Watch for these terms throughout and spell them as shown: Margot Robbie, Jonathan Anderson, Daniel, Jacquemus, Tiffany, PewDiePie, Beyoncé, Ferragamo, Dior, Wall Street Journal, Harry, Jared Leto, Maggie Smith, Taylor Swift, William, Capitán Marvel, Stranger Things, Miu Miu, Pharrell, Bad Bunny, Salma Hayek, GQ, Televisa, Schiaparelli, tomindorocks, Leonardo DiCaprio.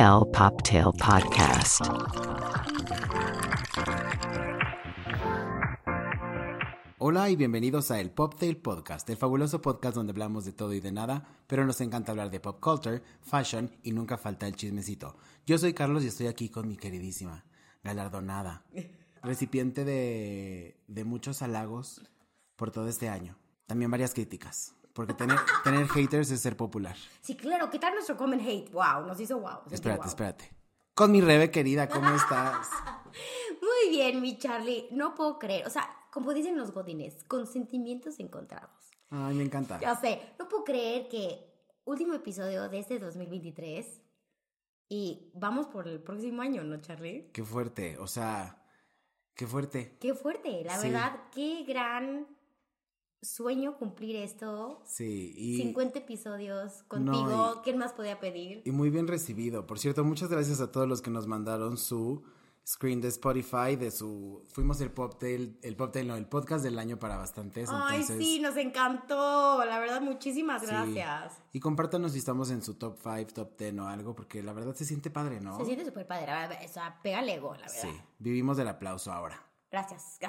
El Poptail Podcast. Hola y bienvenidos a El Poptail Podcast, el fabuloso podcast donde hablamos de todo y de nada, pero nos encanta hablar de pop culture, fashion y nunca falta el chismecito. Yo soy Carlos y estoy aquí con mi queridísima, galardonada, recipiente de muchos halagos por todo este año. También varias críticas. Porque tener haters es ser popular. Sí, claro, ¿qué tal nuestro comment hate? Wow, nos hizo wow. Espérate. Con mi Rebe querida, ¿cómo estás? Muy bien, mi Charlie. No puedo creer. O sea, como dicen los godines, con sentimientos encontrados. Ay, me encanta. Ya sé, no puedo creer que último episodio de este 2023 y vamos por el próximo año, ¿no, Charlie? Qué fuerte, o sea, qué fuerte. Qué fuerte, la verdad, qué gran sueño cumplir esto. Sí, y 50 episodios contigo, no, ¿quién más podía pedir? Y muy bien recibido. Por cierto, muchas gracias a todos los que nos mandaron su screen de Spotify de su fuimos el podcast del año para bastantes. Ay, entonces, sí, nos encantó. La verdad, muchísimas gracias. Y compártanos si estamos en su top 5, top 10 o algo, porque la verdad se siente padre, ¿no? Se siente súper padre. O sea, pégale ego, la verdad. Sí, vivimos del aplauso ahora. Gracias.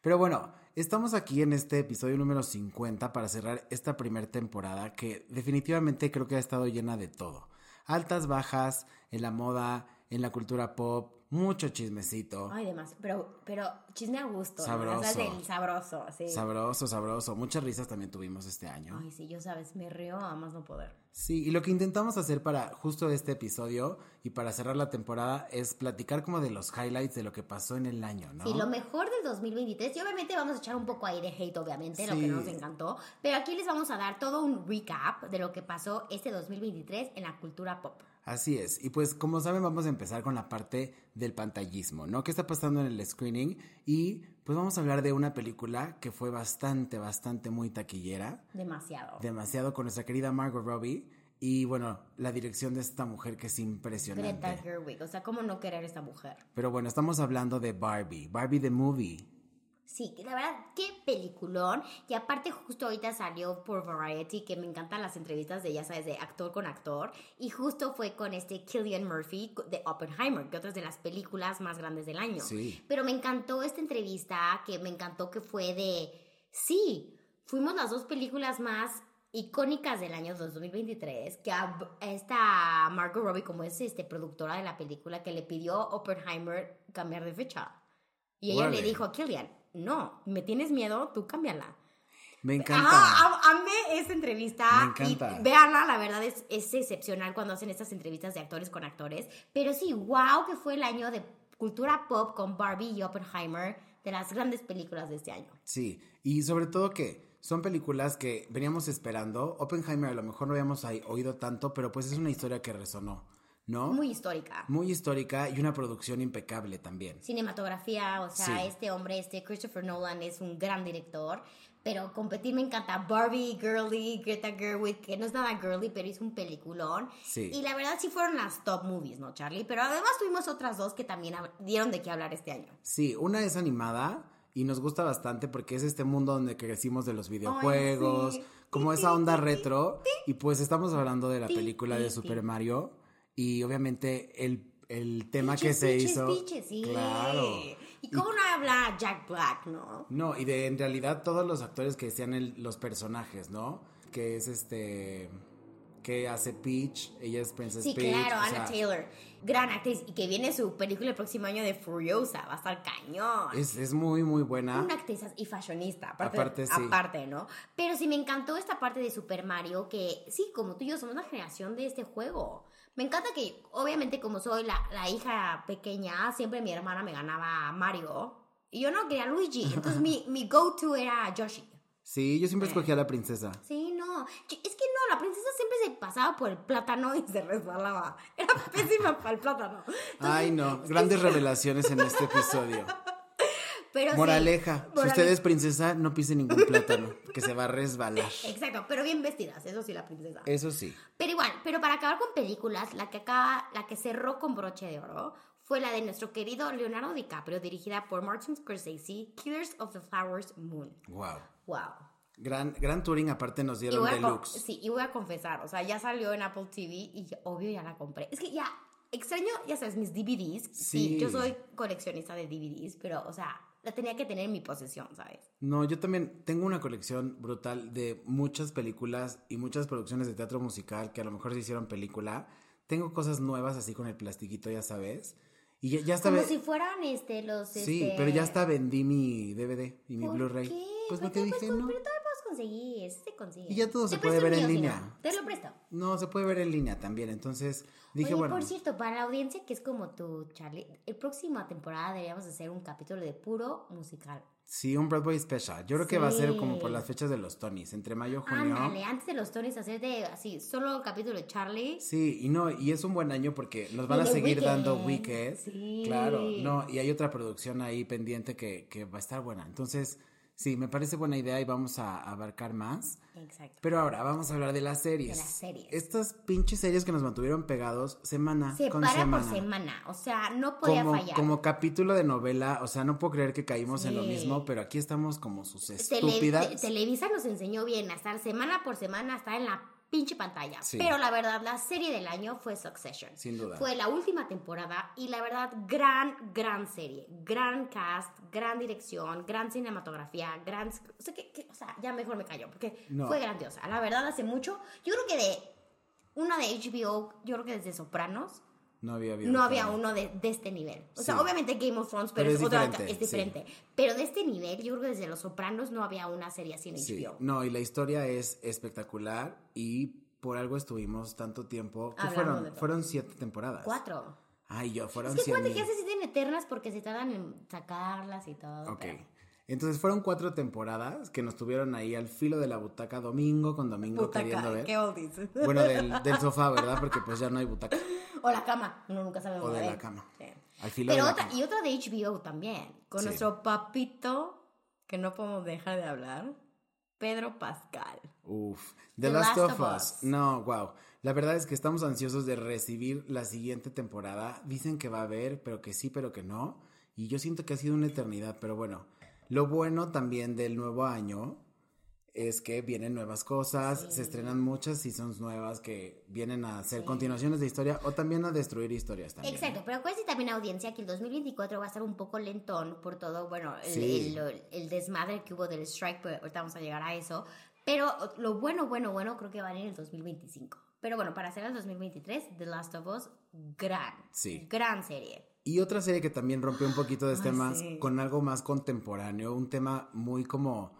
Pero bueno, estamos aquí en este episodio número 50 para cerrar esta primera temporada que definitivamente creo que ha estado llena de todo. Altas, bajas, en la moda, en la cultura pop, mucho chismecito. Ay, demás, pero chisme a gusto. Sabroso. ¿No? O sea, sabroso, sí. Sabroso. Muchas risas también tuvimos este año. Ay, sí, yo sabes, me río a más no poder. Sí, y lo que intentamos hacer para justo este episodio y para cerrar la temporada es platicar como de los highlights de lo que pasó en el año, ¿no? Sí, lo mejor del 2023. Y obviamente vamos a echar un poco ahí de hate, obviamente, sí, lo que nos encantó. Pero aquí les vamos a dar todo un recap de lo que pasó este 2023 en la cultura pop. Así es, y pues como saben vamos a empezar con la parte del pantallismo, ¿no? ¿Qué está pasando en el screening? Y pues vamos a hablar de una película que fue bastante muy taquillera. Demasiado con nuestra querida Margot Robbie. Y bueno, la dirección de esta mujer que es impresionante. Greta Gerwig, o sea, ¿cómo no querer esta mujer? Pero bueno, estamos hablando de Barbie the Movie. Sí, la verdad, qué peliculón. Y aparte justo ahorita salió por Variety, que me encantan las entrevistas de, ya sabes, de actor con actor. Y justo fue con este Cillian Murphy de Oppenheimer, que otra es de las películas más grandes del año. Sí. Pero me encantó esta entrevista, que me encantó que fue de... Sí, fuimos las dos películas más icónicas del año 2023, que a esta Margot Robbie, como es productora de la película, que le pidió a Oppenheimer cambiar de fecha. Y ella le dijo a Cillian... No, me tienes miedo, tú cámbiala. Me encanta. Ah, amé esa entrevista. Me encanta. Y véanla, la verdad es excepcional cuando hacen estas entrevistas de actores con actores. Pero sí, wow, que fue el año de cultura pop con Barbie y Oppenheimer, de las grandes películas de este año. Sí, y sobre todo que son películas que veníamos esperando. Oppenheimer a lo mejor no habíamos oído tanto, pero pues es una historia que resonó, ¿no? Muy histórica y una producción impecable también. Cinematografía, o sea, sí. Este hombre, Christopher Nolan es un gran director, pero competir me encanta. Barbie, girly, Greta Gerwig, que no es nada girly, pero es un peliculón. Sí. Y la verdad sí fueron las top movies, ¿no, Charlie? Pero además tuvimos otras dos que también dieron de qué hablar este año. Sí, una es animada y nos gusta bastante porque es este mundo donde crecimos de los videojuegos, como esa onda retro, y pues estamos hablando de la película de Super Mario. Y obviamente el tema que se hizo... Piches, sí. Claro. ¿Y cómo no habla Jack Black, no? No, y de en realidad todos los actores que sean los personajes, ¿no? Que es que hace Peach, ella es Princess Peach. Sí, claro, Anna Taylor, gran actriz. Y que viene su película el próximo año de Furiosa, va a estar cañón. Es muy buena. Una actriz y fashionista. Aparte, ¿no? Pero sí me encantó esta parte de Super Mario, que sí, como tú y yo somos la generación de este juego. Me encanta que, obviamente, como soy la hija pequeña, siempre mi hermana me ganaba Mario. Y yo no quería Luigi. Entonces, mi go-to era Yoshi. Sí, yo siempre escogía a la princesa. Sí, no. La princesa siempre se pasaba por el plátano y se resbalaba. Era pésima para el plátano. Entonces, ay, no. Grandes revelaciones en este episodio. Pero moraleja, si usted es princesa, no pise ningún plátano, que se va a resbalar. Exacto, pero bien vestidas, eso sí, la princesa. Eso sí. Pero igual, pero para acabar con películas, la que cerró con broche de oro fue la de nuestro querido Leonardo DiCaprio, dirigida por Martin Scorsese, Killers of the Flower Moon. Wow. Gran touring, aparte nos dieron deluxe. Sí, y voy a confesar, o sea, ya salió en Apple TV y obvio ya la compré. Es que ya extraño, ya sabes, mis DVDs. Sí. Yo soy coleccionista de DVDs, pero, o sea, la tenía que tener en mi posesión, ¿sabes? No, yo también tengo una colección brutal de muchas películas y muchas producciones de teatro musical que a lo mejor se hicieron película. Tengo cosas nuevas así con el plastiquito, ya sabes. Y ya está. Como si fueran los... Sí, pero ya hasta vendí mi DVD y mi Blu-ray. ¿Qué? Pues no te dije, ¿no? Pero todavía puedes conseguir, se consigue. Y ya todo se puede ver en línea. Te lo presto. No, se puede ver en línea también, entonces dije, oye, bueno. Por cierto, para la audiencia que es como tú, Charlie, el próxima temporada deberíamos hacer un capítulo de puro musical. Sí, un Broadway special. Yo creo que va a ser como por las fechas de los Tonys, entre mayo y junio. Ándale, antes de los Tonys hacer de así, solo capítulo de Charlie. Sí, y no, y es un buen año porque nos van a seguir dando Weekend. Sí. Claro, no, y hay otra producción ahí pendiente que va a estar buena. Entonces, sí, me parece buena idea y vamos a abarcar más. Exacto. Pero ahora vamos a hablar de las series. De las series. Estas pinches series que nos mantuvieron pegados semana con semana. Se para por semana, o sea, no podía fallar. Como capítulo de novela, o sea, no puedo creer que caímos en lo mismo, pero aquí estamos como sus estúpidas. Televisa nos enseñó bien a estar semana por semana, a estar en la pinche pantalla. Sí. Pero la verdad, la serie del año fue Succession. Sin duda. Fue la última temporada y la verdad, gran serie. Gran cast, gran dirección, gran cinematografía, o sea, que ya mejor me callo porque fue grandiosa. La verdad, hace mucho, yo creo que de una de HBO, yo creo que desde Sopranos, no había uno de este nivel. O sea, obviamente Game of Thrones, pero es otra, es diferente. Sí. Pero de este nivel, yo creo que desde Los Sopranos no había una serie así en HBO. No, y la historia es espectacular y por algo estuvimos tanto tiempo. ¿Qué fueron 7 temporadas? 4. Ay, fueron 7. Es que cuántas que se sienten eternas porque se tardan en sacarlas y todo. Ok. Pero... Entonces fueron 4 temporadas que nos tuvieron ahí al filo de la butaca domingo con domingo queriendo ver. ¿Qué oldies? Bueno, del sofá, ¿verdad? Porque pues ya no hay butaca. O la cama, uno nunca sabe. O de la cama. Sí. Al filo de la cama. Y otra de HBO también, con nuestro papito, que no podemos dejar de hablar, Pedro Pascal. Uf, The Last of Us. No, wow. La verdad es que estamos ansiosos de recibir la siguiente temporada. Dicen que va a haber, pero que sí, pero que no. Y yo siento que ha sido una eternidad, pero bueno. Lo bueno también del nuevo año es que vienen nuevas cosas, se estrenan muchas seasons nuevas que vienen a hacer continuaciones de historia o también a destruir historias también. Exacto, pero acuérdense también, audiencia, que el 2024 va a estar un poco lentón por todo, bueno, el desmadre que hubo del strike, pero ahorita vamos a llegar a eso, pero lo bueno, creo que va a venir el 2025. Pero bueno, para hacer el 2023, The Last of Us, gran serie. Y otra serie que también rompió un poquito de temas con algo más contemporáneo, un tema muy como,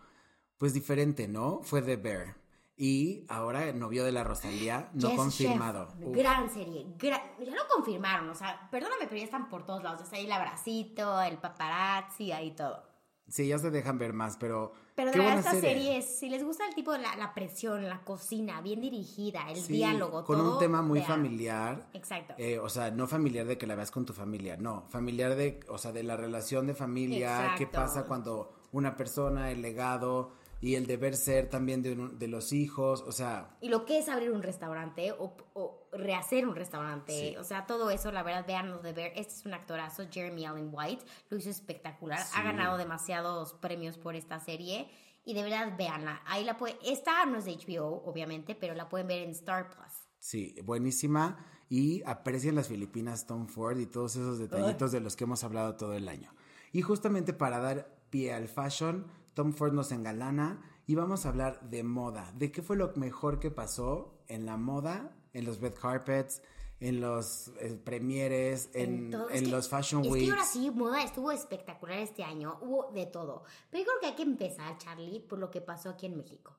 pues diferente, ¿no? Fue The Bear. Y ahora el novio de la Rosalía, no confirmado. Chef. Gran serie, ya lo confirmaron, o sea, perdóname, pero ya están por todos lados, o sea, ahí el abracito, el paparazzi, ahí todo. Sí, ya se dejan ver más, pero de verdad esta serie es, si les gusta el tipo de la presión, la cocina, bien dirigida, el diálogo, con todo. Con un tema muy familiar. Exacto. O sea, no familiar de que la veas con tu familia, no. Familiar de, o sea, de la relación de familia. Exacto. Qué pasa cuando una persona, el legado y el deber ser también de los hijos, o sea. Y lo que es abrir un restaurante o rehacer un restaurante, o sea, todo eso, la verdad, véanlo de ver. Este es un actorazo, Jeremy Allen White, lo hizo espectacular, ha ganado demasiados premios por esta serie y de verdad, véanla. Ahí la pueden, esta no es de HBO, obviamente, pero la pueden ver en Star Plus. Sí, buenísima, y aprecien las Filipinas, Tom Ford y todos esos detallitos de los que hemos hablado todo el año. Y justamente para dar pie al fashion, Tom Ford nos engalana y vamos a hablar de moda, de qué fue lo mejor que pasó en la moda, en los red carpets, en los premieres, en los fashion weeks. Es que ahora sí, moda estuvo espectacular este año, hubo de todo. Pero yo creo que hay que empezar, Charlie, por lo que pasó aquí en México.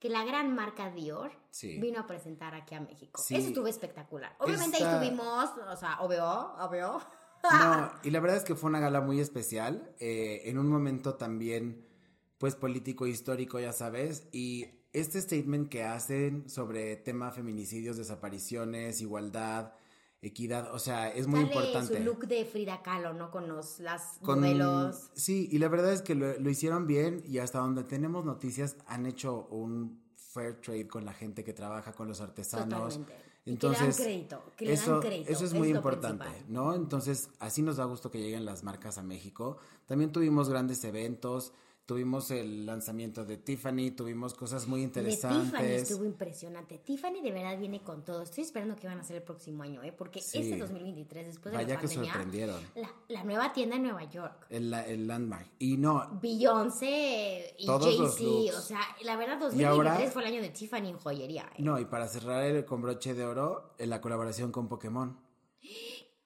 Que la gran marca Dior vino a presentar aquí a México. Sí. Eso estuvo espectacular. Obviamente ahí estuvimos, o sea, obvio. No, y la verdad es que fue una gala muy especial, en un momento también... pues político, histórico, ya sabes, y este statement que hacen sobre tema feminicidios, desapariciones, igualdad, equidad, o sea, es muy importante. Su look de Frida Kahlo, ¿no? Con las modelos. Sí, y la verdad es que lo hicieron bien, y hasta donde tenemos noticias han hecho un fair trade con la gente que trabaja, con los artesanos. Totalmente. Entonces, que le dan crédito. Eso es muy importante, ¿no? Entonces, así nos da gusto que lleguen las marcas a México. También tuvimos grandes eventos. Tuvimos el lanzamiento de Tiffany, tuvimos cosas muy interesantes. De Tiffany estuvo impresionante. Tiffany de verdad viene con todo. Estoy esperando que van a hacer el próximo año, porque sí, este 2023, después de la pandemia, sorprendieron. La nueva tienda en Nueva York. El Landmark. Y no. Beyoncé y Jay-Z. O sea, la verdad, 2023 ahora, fue el año de Tiffany en joyería. No, y para cerrar con broche de oro, la colaboración con Pokémon.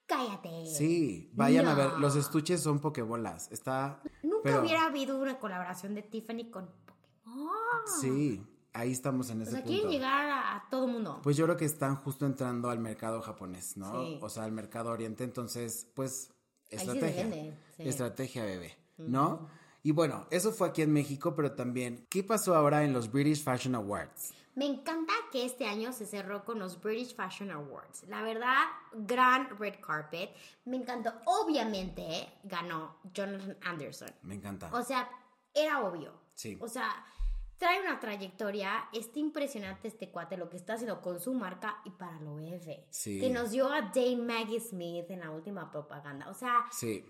¡Cállate! Sí, vayan a ver. Los estuches son pokebolas. Nunca hubiera habido una colaboración de Tiffany con Pokémon. Sí, ahí estamos en ese punto. O sea, quieren llegar a todo mundo. Pues yo creo que están justo entrando al mercado japonés, ¿no? Sí. O sea, al mercado oriente. Entonces, pues, estrategia. Ahí sí depende, sí. Estrategia, bebé, ¿no? Uh-huh. Y bueno, eso fue aquí en México, pero también, ¿qué pasó ahora en los British Fashion Awards? Me encanta que este año se cerró con los British Fashion Awards. La verdad, gran red carpet. Me encantó. Obviamente, ganó Jonathan Anderson. Me encanta. O sea, era obvio. Sí. O sea, trae una trayectoria. Está impresionante este cuate, lo que está haciendo con su marca y para lo F. Sí. Que nos dio a Dame Maggie Smith en la última propaganda. O sea, sí.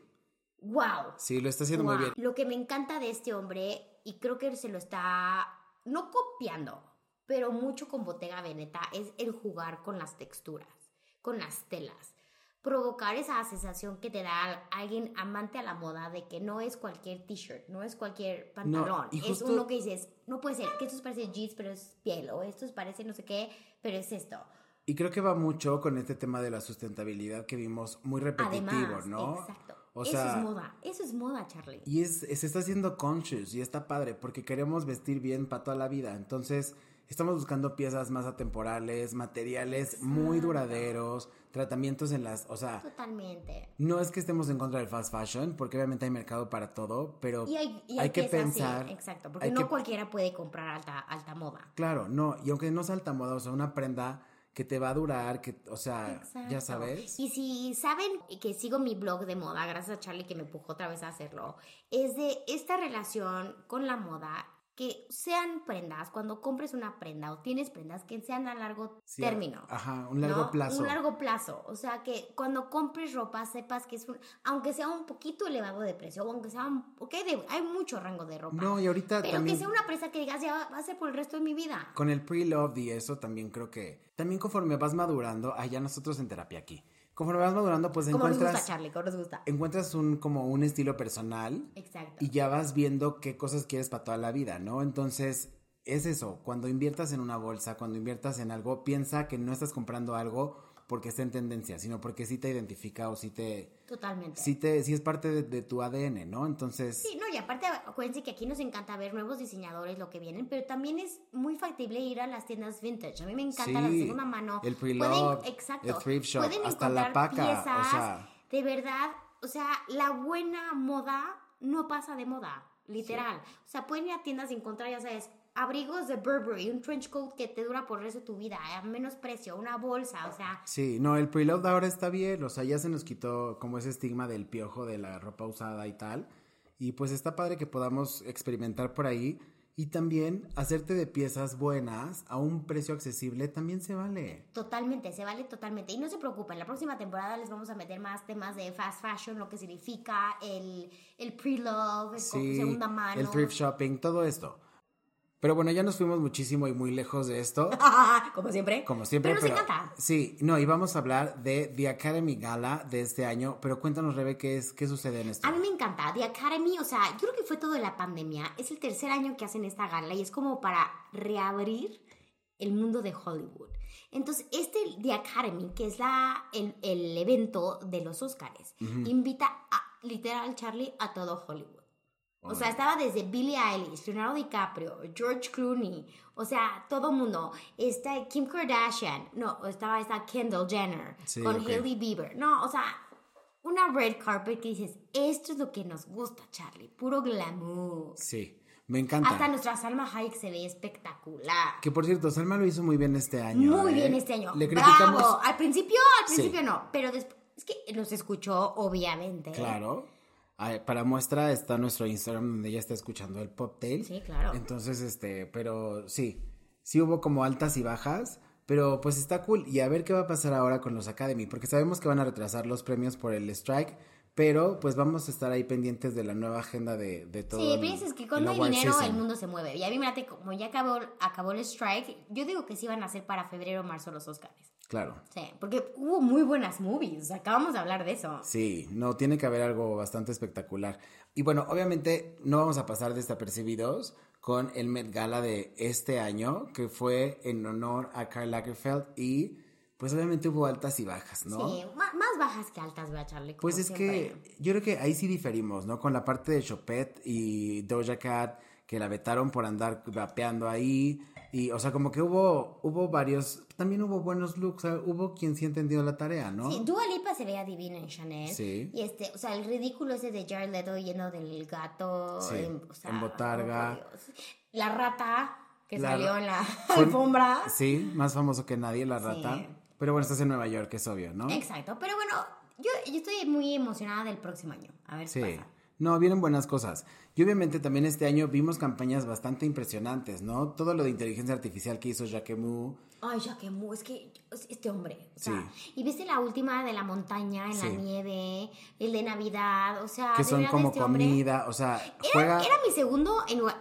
¡Wow! Sí, lo está haciendo muy bien. Lo que me encanta de este hombre, y creo que se lo está, no copiando, pero mucho con Bottega Veneta, es el jugar con las texturas, con las telas. Provocar esa sensación que te da alguien amante a la moda de que no es cualquier t-shirt, no es cualquier pantalón. No, es uno que dices, no puede ser, que estos parecen jeans, pero es piel, o estos parecen no sé qué, pero es esto. Y creo que va mucho con este tema de la sustentabilidad que vimos muy repetitivo. Además, ¿no? Exacto. O sea, eso es moda, Charlie. Y se está haciendo conscious y está padre porque queremos vestir bien para toda la vida. Entonces, estamos buscando piezas más atemporales, materiales muy duraderos, tratamientos en las, o sea... Totalmente. No es que estemos en contra del fast fashion, porque obviamente hay mercado para todo, pero hay que pensar... Así, exacto, porque no cualquiera puede comprar alta moda. Claro, no, y aunque no sea alta moda, o sea, una prenda que te va a durar, que, o sea, exacto, ya sabes. Y si saben que sigo mi blog de moda, gracias a Charlie que me empujó otra vez a hacerlo, es de esta relación con la moda, que sean prendas, cuando compres una prenda o tienes prendas, que sean a largo término. Ajá, un largo plazo. Un largo plazo, o sea, que cuando compres ropa sepas que es aunque sea un poquito elevado de precio, o aunque sea hay mucho rango de ropa. No, y ahorita pero también, que sea una prenda que digas, ya va a ser por el resto de mi vida. Con el pre-love y eso también creo que, también conforme vas madurando, allá nosotros en terapia aquí. Conforme vas madurando, pues encuentras un estilo personal. Exacto. Y ya vas viendo qué cosas quieres para toda la vida, ¿no? Entonces, es eso. Cuando inviertas en una bolsa, cuando inviertas en algo, piensa que no estás comprando algo porque está en tendencia, sino porque sí te identifica o sí te... Totalmente. Sí es parte de tu ADN, ¿no? Entonces... Sí, no, y aparte, acuérdense que aquí nos encanta ver nuevos diseñadores, lo que vienen, pero también es muy factible ir a las tiendas vintage. A mí me encanta la segunda mano. El pre-love, el thrift shop, hasta la paca. Piezas, o sea... De verdad, o sea, la buena moda no pasa de moda, literal. Sí. O sea, pueden ir a tiendas y encontrar, ya sabes... Abrigos de Burberry, un trench coat que te dura por el resto de tu vida, a menos precio, una bolsa, o sea... Sí, no, el pre-loved ahora está bien, o sea, ya se nos quitó como ese estigma del piojo de la ropa usada y tal, y pues está padre que podamos experimentar por ahí, y también hacerte de piezas buenas a un precio accesible también se vale. Totalmente, se vale totalmente, y no se preocupen, la próxima temporada les vamos a meter más temas de fast fashion, lo que significa el pre-love, segunda mano... el thrift shopping, todo esto... Pero bueno, ya nos fuimos muchísimo y muy lejos de esto. Como siempre. Pero nos encanta. Sí, no, y vamos a hablar de The Academy Gala de este año. Pero cuéntanos, Rebe, ¿qué sucede en esto? A mí me encanta. The Academy, o sea, yo creo que fue todo de la pandemia. Es el tercer año que hacen esta gala y es como para reabrir el mundo de Hollywood. Entonces, The Academy, que es el evento de los Óscares, invita a, literal, Charlie, a todo Hollywood. O sea, estaba desde Billie Eilish, Leonardo DiCaprio, George Clooney, o sea, todo mundo. Está Kim Kardashian, no, estaba esta Kendall Jenner, Hailey Bieber. No, o sea, una red carpet que dices, esto es lo que nos gusta, Charlie, puro glamour. Sí, me encanta. Hasta nuestra Salma Hayek se ve espectacular. Que por cierto, Salma lo hizo muy bien este año. Muy bien este año. Le criticamos. Bravo, al principio no, pero después, es que nos escuchó, obviamente. Claro. Para muestra está nuestro Instagram donde ella está escuchando el poptail. Sí, claro. Entonces, pero sí hubo como altas y bajas, pero pues está cool. Y a ver qué va a pasar ahora con los Academy, porque sabemos que van a retrasar los premios por el strike, Pero pues vamos a estar ahí pendientes de la nueva agenda de todo. Sí, piensas que con el dinero season, el mundo se mueve. Y a mí, mírate, como ya acabó el strike, yo digo que sí van a ser para febrero o marzo los Oscars. Claro. Sí, porque hubo muy buenas movies, acabamos de hablar de eso. Sí, no, tiene que haber algo bastante espectacular. Y bueno, obviamente no vamos a pasar desapercibidos con el Met Gala de este año, que fue en honor a Karl Lagerfeld y... pues obviamente hubo altas y bajas, ¿no? Sí, más bajas que altas, voy a echarle. Pues es siempre. Que yo creo que ahí sí diferimos, ¿no? Con la parte de Chopet y Doja Cat, que la vetaron por andar vapeando ahí. Y, o sea, como que hubo varios... También hubo buenos looks, ¿sabes? Hubo quien sí entendió la tarea, ¿no? Sí, Dua Lipa se veía divina en Chanel. Sí. Y o sea, el ridículo ese de Jared Leto lleno del gato. Sí, en botarga. La rata que salió en la alfombra. Sí, más famoso que nadie, la rata. Sí. Pero bueno, estás en Nueva York, es obvio, ¿no? Exacto, pero bueno, yo estoy muy emocionada del próximo año, a ver si pasa. No, vienen buenas cosas. Y obviamente también este año vimos campañas bastante impresionantes, ¿no? Todo lo de inteligencia artificial que hizo Jacquemus. Ay, Jacquemus, es que este hombre, o sea, sí. Y viste la última de la montaña, en sí, la nieve, el de Navidad, o sea, que son como este comida, hombre, o sea, era mi segundo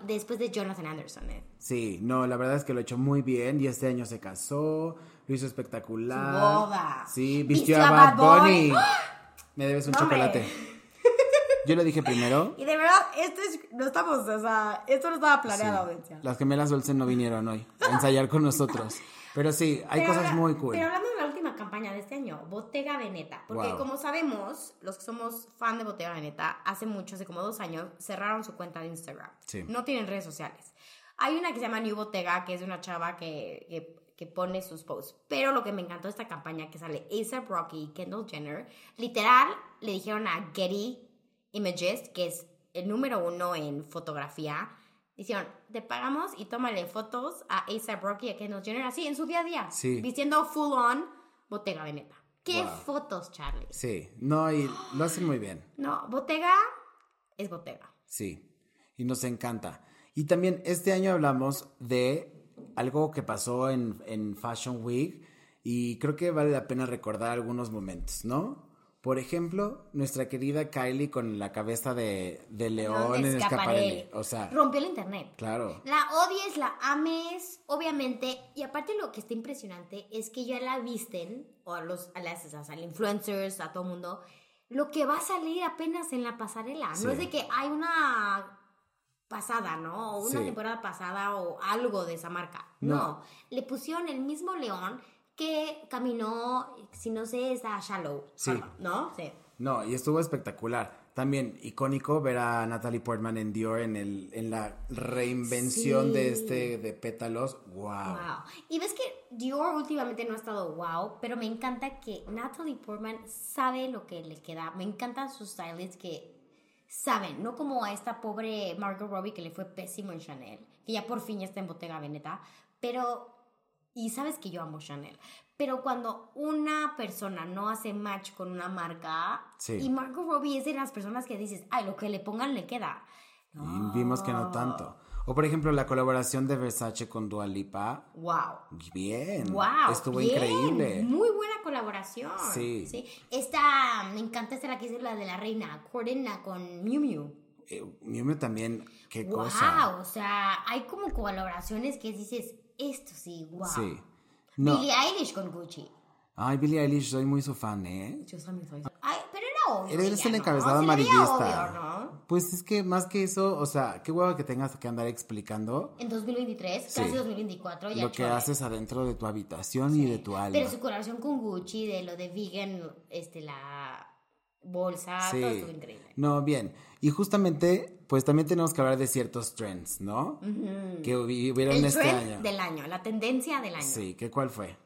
después de Jonathan Anderson, ¿eh? Sí, no, la verdad es que lo ha hecho muy bien y este año se casó, lo hizo espectacular. Su boda. Sí, vistió a Bad Bunny. Me debes un chocolate. Yo lo dije primero. Y de verdad, esto no estaba planeado, audiencia. Sí. Las gemelas Dulce no vinieron hoy a ensayar con nosotros. Pero sí, hay cosas muy cool. Pero hablando de la última campaña de este año, Bottega Veneta. Porque como sabemos, los que somos fan de Bottega Veneta, hace como 2 años, cerraron su cuenta de Instagram. Sí. No tienen redes sociales. Hay una que se llama New Bottega, que es de una chava que pone sus posts. Pero lo que me encantó de esta campaña, que sale A$AP Rocky y Kendall Jenner, literal, le dijeron a Getty Images, que es el número 1 en fotografía, dijeron, te pagamos y tómale fotos a A$AP Rocky y a Kendall Jenner, así, en su día a día. Sí. Diciendo full on Bottega Veneta. ¡Qué fotos, Charlie! Sí. No, y lo hacen muy bien. No, Bottega es Bottega. Sí. Y nos encanta. Y también este año hablamos de algo que pasó en Fashion Week y creo que vale la pena recordar algunos momentos, ¿no? Por ejemplo, nuestra querida Kylie con la cabeza de león en Schiaparelli. O sea, rompió el internet. Claro. La odies, la ames, obviamente. Y aparte lo que está impresionante es que ya la visten, o a las influencers, a todo mundo, lo que va a salir apenas en la pasarela. Sí. No es de que hay una pasada, ¿no? O una temporada pasada o algo de esa marca. No. Le pusieron el mismo león que caminó, si no sé, es a Shallow. Sí. ¿No? Sí. No, y estuvo espectacular. También icónico ver a Natalie Portman en Dior en la reinvención de pétalos. ¡Wow! Y ves que Dior últimamente no ha estado pero me encanta que Natalie Portman sabe lo que le queda. Me encantan sus stylists que saben, no como a esta pobre Margot Robbie que le fue pésimo en Chanel, que ya por fin ya está en Bottega Veneta, pero... Y sabes que yo amo Chanel, pero cuando una persona no hace match con una marca, y Margot Robbie es de las personas que dices, ay, lo que le pongan le queda. No. Y vimos que no tanto. O por ejemplo, la colaboración de Versace con Dua Lipa. ¡Wow! Bien. ¡Wow! Estuvo increíble. Muy buena colaboración. Sí. ¿Sí? Me encanta esta, la que es la de la reina, Corina con Miu Miu. Miu Miu también, qué cosa. ¡Wow! O sea, hay como colaboraciones que dices... Esto sí, Sí. No. Billie Eilish con Gucci. Ay, Billie Eilish, soy muy su fan, ¿eh? Yo también soy su fan. Ay, pero era obvio. Eres el encabezado amarillista. Obvio, ¿no? Pues es que más que eso, o sea, qué hueva que tengas que andar explicando. En 2023, casi 2024. Ya lo que haces adentro de tu habitación y de tu alma. Pero su colaboración con Gucci, de lo de vegan, la bolsa, todo estuvo increíble. No, bien. Y justamente... pues también tenemos que hablar de ciertos trends, ¿no? Uh-huh. Que hubieron el este año. El trend del año, la tendencia del año. Sí, ¿qué cuál fue?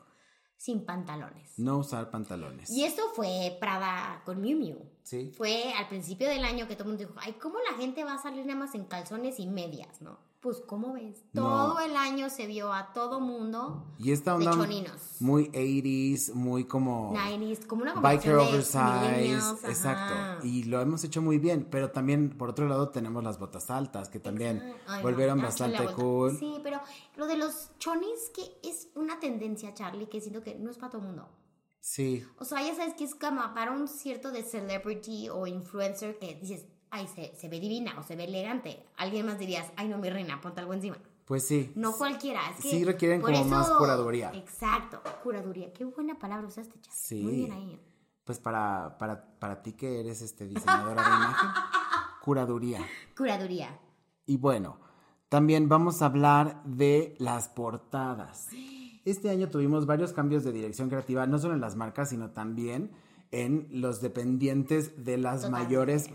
Sin pantalones. No usar pantalones. Y eso fue Prada con Miu Miu. Sí. Fue al principio del año que todo el mundo dijo, ay, ¿cómo la gente va a salir nada más en calzones y medias, no? Pues, ¿cómo ves? No. Todo el año se vio a todo mundo y esta onda de choninos. Muy 80s, muy como... 90s, como una combinación biker oversize, exacto. Y lo hemos hecho muy bien, pero también, por otro lado, tenemos las botas altas, que también volvieron bastante cool. Sí, pero lo de los chonis, que es una tendencia, Charlie, que siento que no es para todo el mundo. Sí. O sea, ya sabes que es como para un cierto de celebrity o influencer que dices, ay, se ve divina o se ve elegante. Alguien más dirías, ay, no, mi reina, ponte algo encima. Pues sí. No cualquiera. Es que sí requieren como eso, más curaduría. Exacto, curaduría. Qué buena palabra usaste, Chas. Sí. Muy bien ahí. Pues para ti que eres diseñadora de imagen, curaduría. Curaduría. Y bueno, también vamos a hablar de las portadas. Este año tuvimos varios cambios de dirección creativa, no solo en las marcas, sino también en los dependientes de las totalmente mayores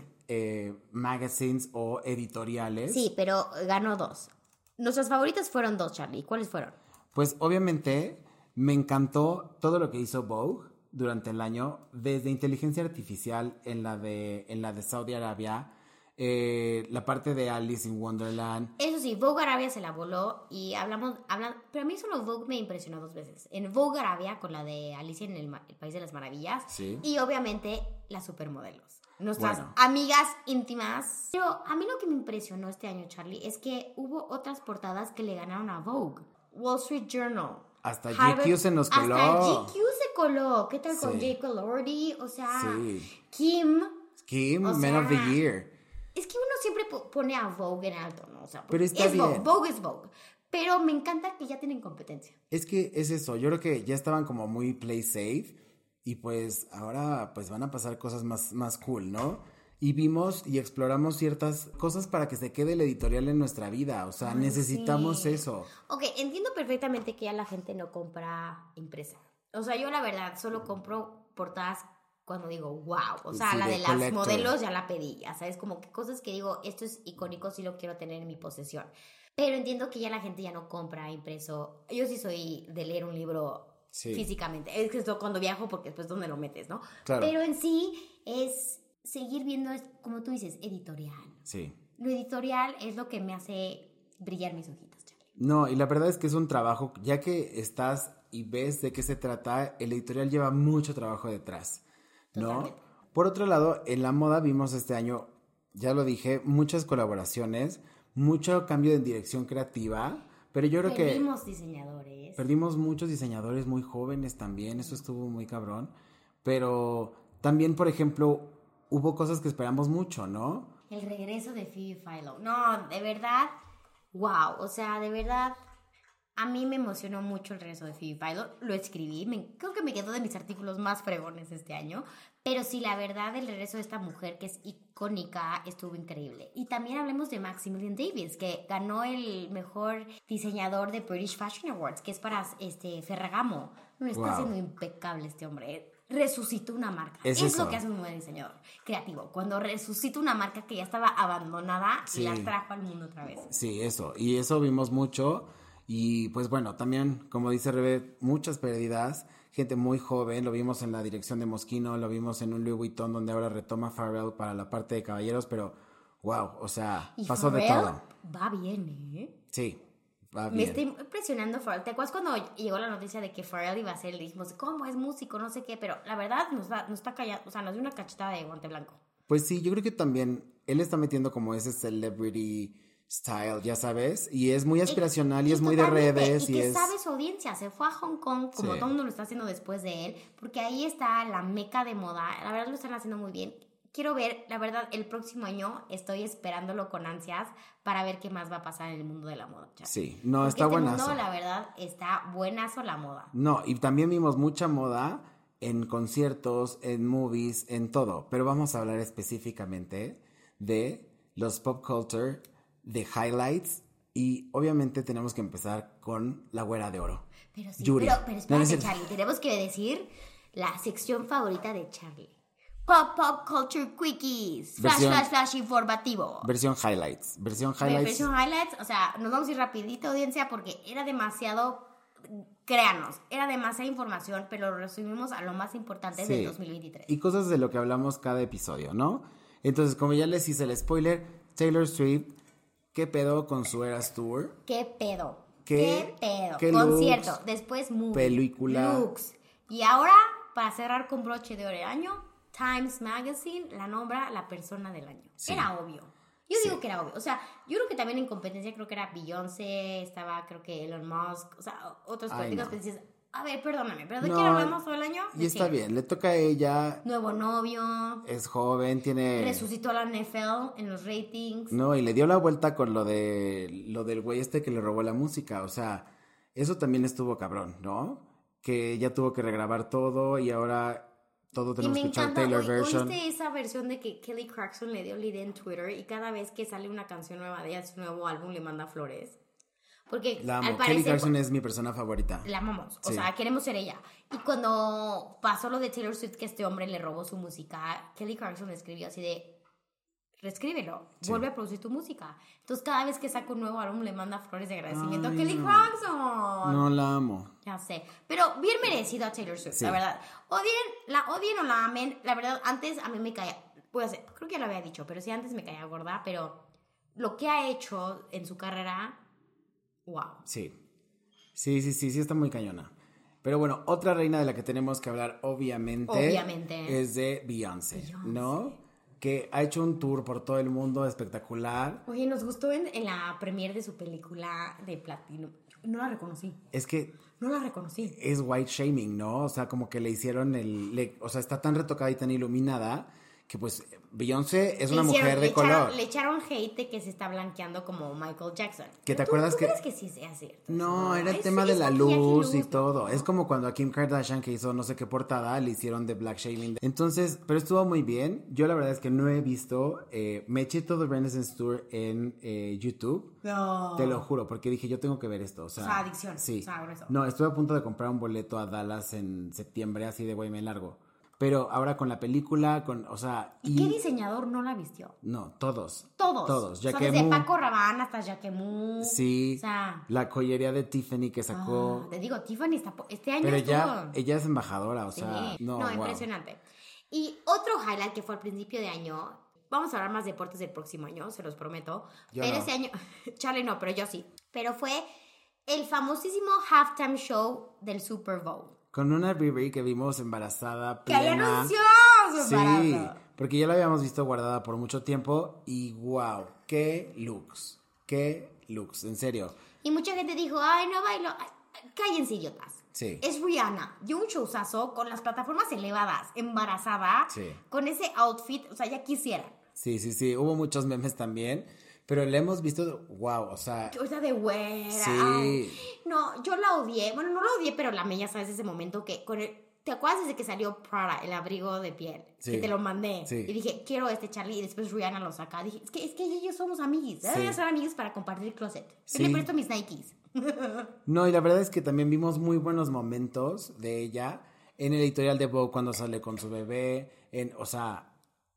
magazines o editoriales. Sí, pero ganó 2. Nuestras favoritas fueron 2, Charlie. ¿Cuáles fueron? Pues obviamente me encantó todo lo que hizo Vogue durante el año, desde inteligencia artificial en la de Saudi Arabia, la parte de Alice in Wonderland. Eso sí, Vogue Arabia se la voló y hablan, pero a mí solo Vogue me impresionó 2 veces. En Vogue Arabia con la de Alicia en el País de las Maravillas, sí, y obviamente las supermodelos. Nuestras amigas íntimas. Pero a mí lo que me impresionó este año, Charlie, es que hubo otras portadas que le ganaron a Vogue. Wall Street Journal. Hasta GQ se nos coló. ¿Qué tal con Jake Elordi? O sea, sí. Kim, o sea, Man of the Year. Es que uno siempre pone a Vogue en alto, ¿no? O sea, pero está bien. Vogue es Vogue. Pero me encanta que ya tienen competencia. Es que es eso. Yo creo que ya estaban como muy play safe. Y pues ahora pues van a pasar cosas más cool, ¿no? Y vimos y exploramos ciertas cosas para que se quede el editorial en nuestra vida. O sea, necesitamos eso. Ok, entiendo perfectamente que ya la gente no compra impresa. O sea, yo la verdad solo compro portadas cuando digo, wow. O sea, sí, la de las collector modelos ya la pedí. Ya sabes, como que cosas que digo, esto es icónico, sí lo quiero tener en mi posesión. Pero entiendo que ya la gente ya no compra impreso. Yo sí soy de leer un libro... Sí. Físicamente, es que esto cuando viajo porque después donde lo metes, ¿no? Claro. Pero en sí es seguir viendo, como tú dices, editorial. Sí. Lo editorial es lo que me hace brillar mis ojitos, Charlie. No, y la verdad es que es un trabajo, ya que estás y ves de qué se trata, el editorial lleva mucho trabajo detrás, ¿no? Totalmente. Por otro lado, en la moda vimos este año, ya lo dije, muchas colaboraciones, mucho cambio de dirección creativa. Pero yo creo que perdimos diseñadores. Perdimos muchos diseñadores muy jóvenes también. Eso estuvo muy cabrón. Pero también, por ejemplo, hubo cosas que esperamos mucho, ¿no? El regreso de Phoebe Philo. No, de verdad, wow. O sea, de verdad, a mí me emocionó mucho el regreso de Phoebe Philo. Lo escribí. Creo que me quedó de mis artículos más fregones este año. Pero sí, la verdad, el regreso de esta mujer que es icónica estuvo increíble. Y también hablemos de Maximilian Davis, que ganó el mejor diseñador de British Fashion Awards, que es para Ferragamo. Lo está haciendo impecable este hombre. Resucitó una marca. Es lo que hace un buen diseñador creativo. Cuando resucita una marca que ya estaba abandonada, sí, y la trajo al mundo otra vez. Sí, eso. Y eso vimos mucho. Y pues bueno, también, como dice Rebe, muchas pérdidas. Gente muy joven, lo vimos en la dirección de Moschino, lo vimos en un Louis Vuitton donde ahora retoma Pharrell para la parte de caballeros, pero wow, o sea, y pasó Pharrell de todo. Va bien, ¿eh? Sí, va bien. Me está impresionando Pharrell. ¿Te acuerdas cuando llegó la noticia de que Pharrell iba a ser? Le dijimos, ¿cómo es músico? No sé qué, pero la verdad nos está callando, o sea, nos dio una cachetada de guante blanco. Pues sí, yo creo que también él está metiendo como ese celebrity style, ya sabes, y es muy aspiracional y es muy de redes. Y que sabe su audiencia, se fue a Hong Kong, como todo el mundo lo está haciendo después de él, porque ahí está la meca de moda, la verdad lo están haciendo muy bien. Quiero ver, la verdad, el próximo año estoy esperándolo con ansias para ver qué más va a pasar en el mundo de la moda. Char. Sí, no, porque está buenazo. Mundo, la verdad, está buenazo la moda. No, y también vimos mucha moda en conciertos, en movies, en todo, pero vamos a hablar específicamente de los pop culture de highlights, y obviamente tenemos que empezar con la güera de oro. Pero sí, Yuri. Pero espérate, Charlie, tenemos que decir la sección favorita de Charlie. Pop Culture Quickies. Flash informativo. Versión highlights, o sea, nos vamos a ir rapidito, audiencia, porque era demasiado, créanos, era demasiada información, pero lo resumimos a lo más importante del 2023. Y cosas de lo que hablamos cada episodio, ¿no? Entonces, como ya les hice el spoiler, Taylor Swift, ¿qué pedo con su Eras Tour? ¿Qué pedo? ¿Qué concierto? Looks, después movie. Película. Looks. Y ahora, para cerrar con broche de oro el año, Times Magazine la nombra la persona del año. Sí. Era obvio. Yo digo que era obvio. O sea, yo creo que también en competencia creo que era Beyoncé, estaba creo que Elon Musk, o sea, otros políticos. Pero dices, A ver, perdóname, pero ¿de qué hablamos todo el año? Y está bien, le toca a ella. Nuevo novio. Es joven, tiene... Resucitó a la NFL en los ratings. No, y le dio la vuelta con lo del güey este que le robó la música. O sea, eso también estuvo cabrón, ¿no? Que ella tuvo que regrabar todo y ahora... Todo tenemos que escuchar Taylor version. ¿Oíste esa versión de que Kelly Clarkson le dio la idea en Twitter y cada vez que sale una canción nueva de ella, su nuevo álbum, le manda flores? Porque la amo. Al parecer, Kelly Clarkson es mi persona favorita. La amamos, sí. O sea, queremos ser ella. Y cuando pasó lo de Taylor Swift, que este hombre le robó su música, Kelly Clarkson le escribió así de... Reescríbelo, sí. Vuelve a producir tu música. Entonces cada vez que saca un nuevo álbum le manda flores de agradecimiento. Ay, Kelly Clarkson. No la amo. Ya sé, pero bien merecido a Taylor Swift, sí. La verdad. Odien o la amen, la verdad, antes a mí me caía, creo que ya lo había dicho, pero sí, antes me caía gorda, pero lo que ha hecho en su carrera, wow. Sí. Sí, está muy cañona. Pero bueno, otra reina de la que tenemos que hablar obviamente es de Beyoncé. ¿No? Que ha hecho un tour por todo el mundo espectacular. Oye, nos gustó en la premiere de su película de Platino. No la reconocí. Es que... No la reconocí. Es white shaming, ¿no? O sea, como que le hicieron o sea, está tan retocada y tan iluminada que pues Beyoncé es una mujer de color. Le echaron hate que se está blanqueando como Michael Jackson. ¿Que te acuerdas que... ¿Tú crees que sí sea cierto? No, era el tema de la luz y todo. Es como cuando a Kim Kardashian, que hizo no sé qué portada, le hicieron de black shaming. Entonces, pero estuvo muy bien. Yo la verdad es que no he visto... me eché todo el Renaissance Tour en YouTube. No. Te lo juro, porque dije, yo tengo que ver esto. O sea adicción. Sí. Sabroso. No, estuve a punto de comprar un boleto a Dallas en septiembre, así de güey, me largo. Pero ahora con la película, o sea... ¿Y qué diseñador no la vistió? No, todos. Jacquemus. O sea, desde Paco Rabanne hasta Jacquemus. Sí. O sea... La joyería de Tiffany que sacó... te digo, Tiffany está... Este año pero estuvo... ella es embajadora, o sea... Sí. No, impresionante. Y otro highlight que fue al principio de año... Vamos a hablar más deportes del próximo año, se los prometo. Ese año... Charlie no, pero yo sí. Pero fue el famosísimo halftime show del Super Bowl. Con una Riri que vimos embarazada, plena. ¡Que anunció su embarazo! Sí, porque ya la habíamos visto guardada por mucho tiempo y wow, qué looks, en serio. Y mucha gente dijo, ay, no bailo, cállense idiotas. Sí. Es Rihanna, dio un showzazo con las plataformas elevadas, embarazada, sí. Con ese outfit, o sea, ya quisiera. Sí, hubo muchos memes también. Pero la hemos visto, wow, o sea... Esa de güera. Sí. No, yo la odié. Bueno, no la odié, pero la amé, ya sabes, ese momento que... ¿Te acuerdas desde que salió Prada, el abrigo de piel? Sí. Que te lo mandé. Sí. Y dije, quiero este, Charlie. Y después Rihanna lo saca. Dije, es que ella y yo somos amiguis. Deberían ser amiguis para compartir el closet. Yo le presto mis Nikes. No, y la verdad es que también vimos muy buenos momentos de ella. En el editorial de Vogue, cuando sale con su bebé. O sea...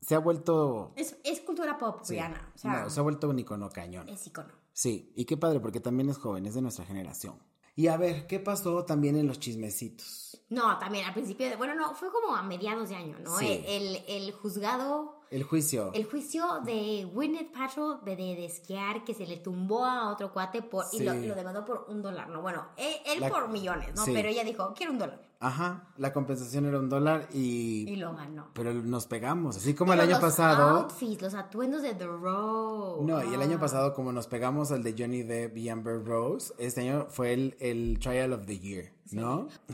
Se ha vuelto... Es cultura pop, sí. Rihanna. O sea, se ha vuelto un icono cañón. Es icono. Sí, y qué padre, porque también es joven, es de nuestra generación. Y a ver, ¿qué pasó también en los chismecitos? No, también al principio... fue como a mediados de año, ¿no? Sí. El juzgado... El juicio. El juicio de Gwyneth Paltrow de esquiar, que se le tumbó a otro cuate y lo demandó por $1, ¿no? Bueno, él por millones, ¿no? Sí. Pero ella dijo, quiero $1. Ajá, la compensación era $1 y lo ganó. Pero nos pegamos, así como el año pasado. Los atuendos de The Row. No, y el año pasado, como nos pegamos al de Johnny Depp y Amber Rose, este año fue el Trial of the Year, ¿no? Sí.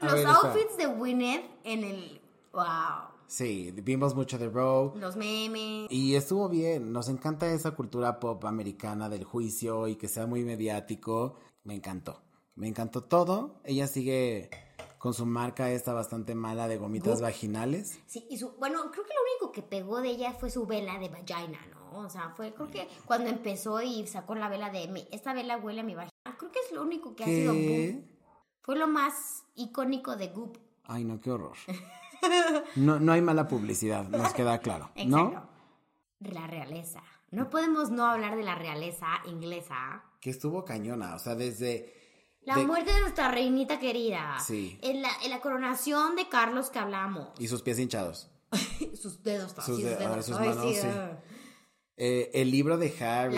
Los outfits de Gwyneth en el... ¡Wow! Sí, vimos mucho de Row. Los memes. Y estuvo bien. Nos encanta esa cultura pop americana del juicio y que sea muy mediático. Me encantó todo. Ella sigue con su marca esta bastante mala de gomitas Goop. Vaginales. Sí, y creo que lo único que pegó de ella fue su vela de vagina, ¿no? O sea, creo que cuando empezó y sacó la vela esta vela huele a mi vagina. Creo que es lo único que ha sido Goop. Fue lo más icónico de Goop. Ay, no, qué horror. No hay mala publicidad, nos queda claro, ¿no? Exacto. La realeza. No podemos no hablar de la realeza inglesa. Que estuvo cañona, o sea, desde... La muerte de nuestra reinita querida. Sí. En la coronación de Carlos que hablamos. Y sus pies hinchados. Sus dedos. Sus manos, sí. El libro de Harry.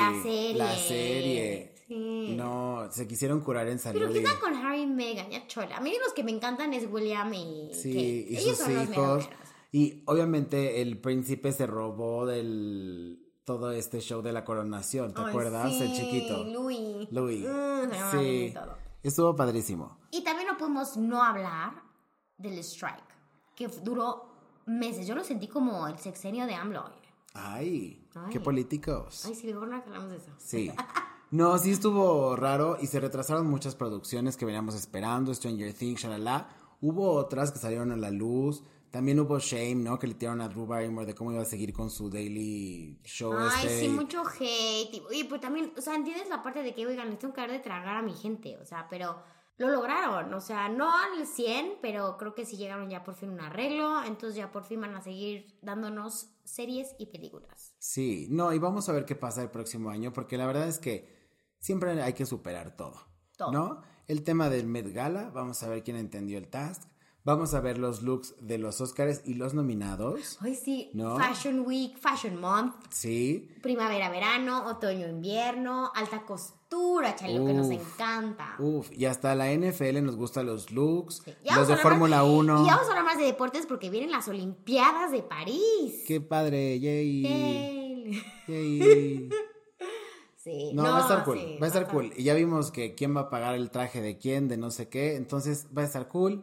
La serie. Sí. No, se quisieron curar en salud. Pero quizá con Harry y Meghan, ya chola. A mí los que me encantan es William y... Sí, y ellos sus son hijos. Y obviamente el príncipe se robó todo este show de la coronación, ¿te acuerdas? Sí, el chiquito. Louis. Sí. Estuvo padrísimo. Y también no pudimos no hablar del strike, que duró meses. Yo lo sentí como el sexenio de AMLO. Ay, qué políticos. Ay, sí, mejor no hablamos de eso. Sí. No, sí estuvo raro y se retrasaron muchas producciones que veníamos esperando. Stranger Things, shalala. Hubo otras que salieron a la luz. También hubo shame, ¿no? Que le tiraron a Drew Barrymore de cómo iba a seguir con su daily show. Ay, sí, mucho hate. Oye, pues también, o sea, entiendes la parte de que, oigan, les tengo que dar de tragar a mi gente. O sea, pero lo lograron. O sea, no al 100, pero creo que sí llegaron ya por fin a un arreglo. Entonces ya por fin van a seguir dándonos series y películas. Sí, no, y vamos a ver qué pasa el próximo año. Porque la verdad es que siempre hay que superar todo, ¿no? El tema del Met Gala, vamos a ver quién entendió el task. Vamos a ver los looks de los Óscares y los nominados. Ay, sí, ¿no? Fashion Week, Fashion Month. Sí. Primavera, verano, otoño, invierno, alta costura, chale, lo que nos encanta. Uf, y hasta la NFL nos gustan los looks, sí. Los de Fórmula 1. Y vamos a hablar más de deportes porque vienen las Olimpiadas de París. ¡Qué padre! ¡Yay! ¡Yay! ¡Yay! Sí. No, va a estar cool, sí, va a estar cool. Y ya vimos que quién va a pagar el traje de quién, de no sé qué. Entonces va a estar cool.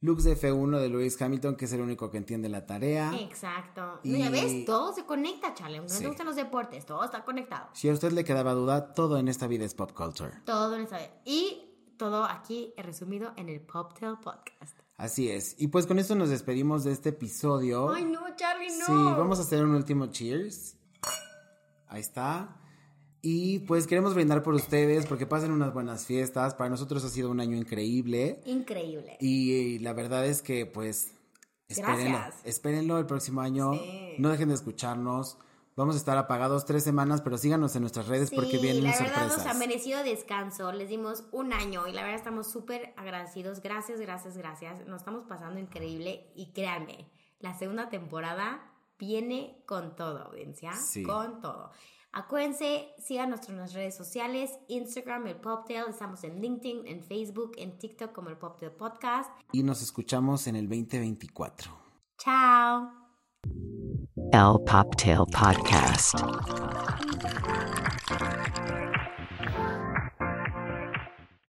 Looks de F1 de Lewis Hamilton, que es el único que entiende la tarea. Exacto. Y ya ves, todo se conecta, chale. No te gustan los deportes, todo está conectado. Si a usted le quedaba duda, todo en esta vida es pop culture. Todo en esta vida. Y todo aquí resumido en el Poptail Podcast. Así es. Y pues con esto nos despedimos de este episodio. Ay, no, Charlie, no. Sí, vamos a hacer un último cheers. Ahí está. Y pues queremos brindar por ustedes porque pasen unas buenas fiestas. Para nosotros ha sido un año increíble. Increíble. Y la verdad es que pues espérenlo el próximo año. Sí. No dejen de escucharnos. Vamos a estar apagados 3 semanas, pero síganos en nuestras redes porque vienen sorpresas. Sí, la verdad nos ha merecido descanso. Les dimos un año y la verdad estamos súper agradecidos. Gracias, gracias, gracias. Nos estamos pasando increíble y créanme, la segunda temporada viene con todo, audiencia. Sí. Con todo. Acuérdense, sigan nuestras redes sociales, Instagram, El Poptail, estamos en LinkedIn, en Facebook, en TikTok como El Poptail Podcast. Y nos escuchamos en el 2024. ¡Chao! El Poptail Podcast.